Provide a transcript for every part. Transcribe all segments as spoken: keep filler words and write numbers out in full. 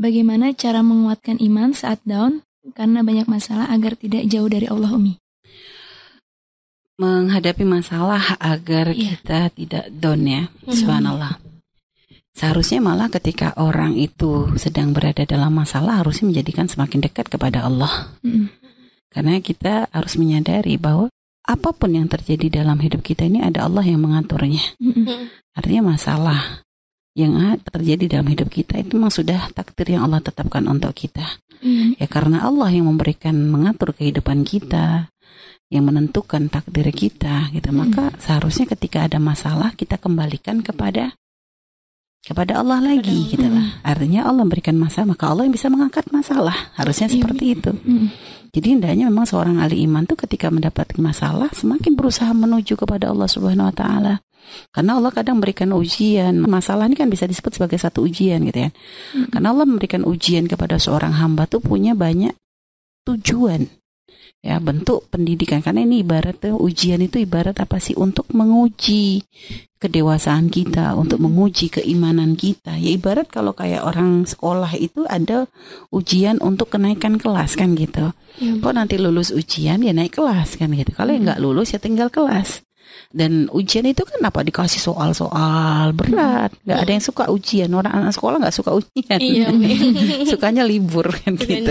Bagaimana cara menguatkan iman saat down karena banyak masalah agar tidak jauh dari Allah, Umi? Menghadapi masalah agar yeah. kita tidak down ya, mm-hmm. subhanallah. Seharusnya malah ketika orang itu sedang berada dalam masalah harusnya menjadikan semakin dekat kepada Allah. Mm-hmm. Karena kita harus menyadari bahwa apapun yang terjadi dalam hidup kita ini ada Allah yang mengaturnya. Mm-hmm. Artinya masalah yang terjadi dalam hidup kita itu memang sudah takdir yang Allah tetapkan untuk kita. Mm. Ya karena Allah yang memberikan mengatur kehidupan kita, yang menentukan takdir kita gitu. Mm. Maka seharusnya ketika ada masalah kita kembalikan kepada kepada Allah lagi mm. gitulah. Artinya Allah memberikan masalah, maka Allah yang bisa mengangkat masalah. Harusnya mm. seperti itu. Mm. Jadi hendaknya memang seorang ahli iman tuh ketika mendapat masalah semakin berusaha menuju kepada Allah Subhanahu wa taala. Karena Allah kadang memberikan ujian. Masalah ini kan bisa disebut sebagai satu ujian gitu ya. Mm-hmm. Karena Allah memberikan ujian kepada seorang hamba tuh punya banyak tujuan. Ya, bentuk pendidikan. Karena ini ibarat tuh, ujian itu ibarat apa sih? Untuk menguji kedewasaan kita, untuk menguji keimanan kita. Ya ibarat kalau kayak orang sekolah itu ada ujian untuk kenaikan kelas kan gitu. Mm-hmm. Kok nanti lulus ujian ya naik kelas kan gitu. Kalau mm-hmm. yang nggak lulus ya tinggal kelas. Dan ujian itu kan apa, dikasih soal-soal berat, nggak ada yang suka ujian. Orang anak sekolah nggak suka ujian, iya, sukanya libur kan gitu.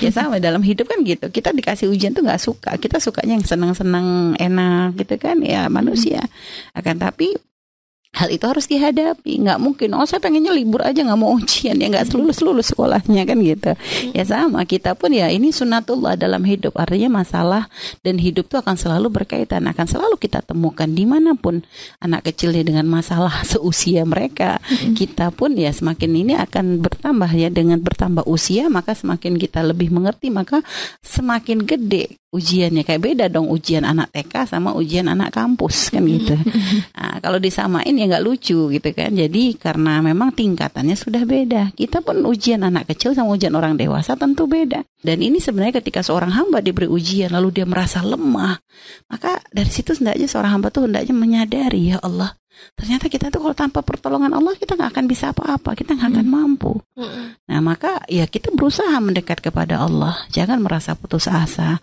Ya sama dalam hidup kan gitu. Kita dikasih ujian tuh nggak suka, kita sukanya yang senang-senang enak gitu kan. Ya manusia. Akan tapi hal itu harus dihadapi. Nggak mungkin, oh saya pengennya libur aja nggak mau ujian. Ya nggak lulus-lulus sekolahnya kan gitu. Ya sama, kita pun ya ini sunatullah dalam hidup. Artinya masalah dan hidup itu akan selalu berkaitan. Akan selalu kita temukan dimanapun anak kecilnya dengan masalah seusia mereka. Kita pun ya semakin ini akan bertambah ya. Dengan bertambah usia maka semakin kita lebih mengerti. Maka semakin gede ujiannya, kayak beda dong ujian anak T K sama ujian anak kampus kan gitu. Nah, kalau disamain ya nggak lucu gitu kan. Jadi karena memang tingkatannya sudah beda. Kita pun ujian anak kecil sama ujian orang dewasa tentu beda. Dan ini sebenarnya ketika seorang hamba diberi ujian lalu dia merasa lemah, maka dari situ hendaknya seorang hamba tuh hendaknya menyadari, ya Allah, ternyata kita tuh kalau tanpa pertolongan Allah kita nggak akan bisa apa-apa, kita nggak akan mampu. Nah maka ya kita berusaha mendekat kepada Allah. Jangan merasa putus asa.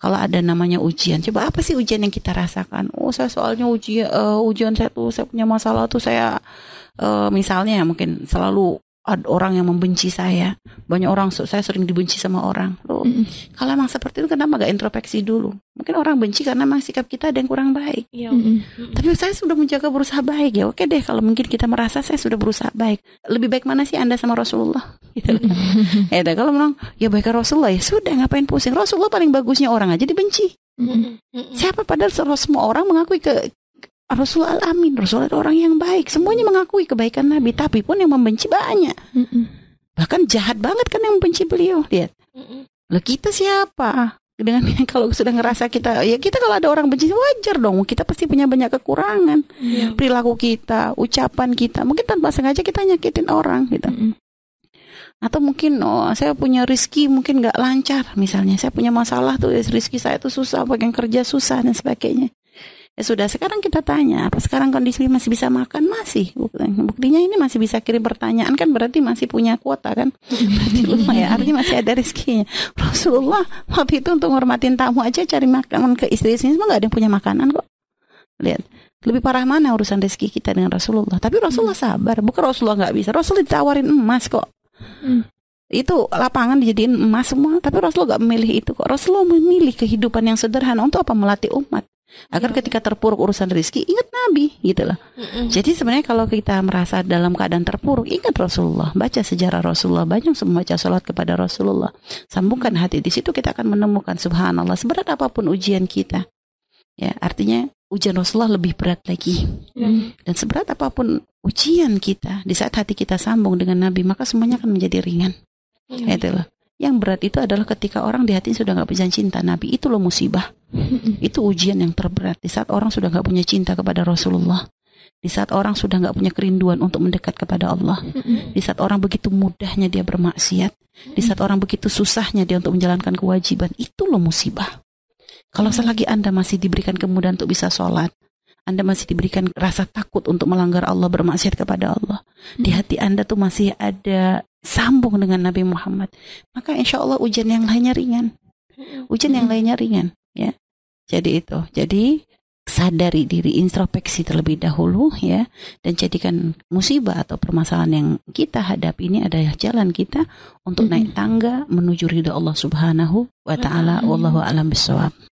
Kalau ada namanya ujian, coba apa sih ujian yang kita rasakan? Oh, saya soalnya ujian, uh, ujian saya tuh, saya punya masalah tuh, saya uh, misalnya mungkin selalu ada orang yang membenci saya, banyak orang, saya sering dibenci sama orang. Loh, mm-hmm. kalau emang seperti itu, kenapa gak introspeksi dulu? Mungkin orang benci karena emang sikap kita ada yang kurang baik. Yeah. Mm-hmm. Tapi saya sudah menjaga berusaha baik ya. Oke deh, kalau mungkin kita merasa saya sudah berusaha baik. Lebih baik mana sih Anda sama Rasulullah? Gitu. Ya, kalau orang ya baik Rasulullah ya sudah, ngapain pusing. Rasulullah paling bagusnya orang aja dibenci. Mm-hmm. Siapa padahal semua orang mengakui ke Rasulullah al-Amin, Rasulullah orang yang baik. Semuanya mengakui kebaikan Nabi, tapi pun yang membenci banyak. Mm-mm. Bahkan jahat banget kan yang membenci beliau. Lihat, loh kita siapa? Dengan kalau sudah ngerasa kita, ya kita kalau ada orang benci wajar dong. Kita pasti punya banyak kekurangan, yeah. perilaku kita, ucapan kita. Mungkin tanpa sengaja kita nyakitin orang gitu. Mm-mm. Atau mungkin oh, saya punya rezeki mungkin gak lancar. Misalnya saya punya masalah tuh, rezeki saya tuh susah, bagian kerja susah dan sebagainya. Ya sudah, sekarang kita tanya, apa sekarang kondisi masih bisa makan? Masih. Buktinya ini masih bisa kirim pertanyaan kan, berarti masih punya kuota kan, berarti lumayan, artinya masih ada rezekinya. Rasulullah waktu itu untuk menghormatin tamu aja cari makanan ke istri-istrinya, semua gak ada yang punya makanan kok. Lihat, lebih parah mana urusan rezeki kita dengan Rasulullah. Tapi Rasulullah sabar, bukan Rasulullah gak bisa. Rasulullah ditawarin emas kok, hmm. itu lapangan dijadiin emas semua, tapi Rasulullah gak memilih itu kok. Rasulullah memilih kehidupan yang sederhana untuk apa, melatih umat agar ya. Ketika terpuruk urusan rezeki ingat Nabi gitu loh. Mm-mm. Jadi sebenarnya kalau kita merasa dalam keadaan terpuruk, ingat Rasulullah, baca sejarah Rasulullah, banyak membaca salat kepada Rasulullah, sambungkan hati. Di situ kita akan menemukan subhanallah seberat apapun ujian kita ya, artinya ujian Rasulullah lebih berat lagi. Mm. Dan seberat apapun ujian kita, di saat hati kita sambung dengan Nabi, maka semuanya akan menjadi ringan. Mm. Ya, itu loh. Yang berat itu adalah ketika orang di hati sudah gak punya cinta Nabi. Itu loh musibah. Itu ujian yang terberat. Di saat orang sudah gak punya cinta kepada Rasulullah. Di saat orang sudah gak punya kerinduan untuk mendekat kepada Allah. Di saat orang begitu mudahnya dia bermaksiat. Di saat orang begitu susahnya dia untuk menjalankan kewajiban. Itu loh musibah. Kalau selagi Anda masih diberikan kemudahan untuk bisa sholat, Anda masih diberikan rasa takut untuk melanggar Allah, bermaksiat kepada Allah. Hmm. Di hati Anda tuh masih ada sambung dengan Nabi Muhammad. Maka insya Allah ujian yang lainnya ringan. Ujian yang lainnya ringan, ya. Jadi itu. Jadi sadari diri, introspeksi terlebih dahulu, ya. Dan jadikan musibah atau permasalahan yang kita hadapi ini adalah jalan kita untuk mm-hmm. naik tangga menuju ridha Allah Subhanahu wa taala. Wallahu a'lam bissawab.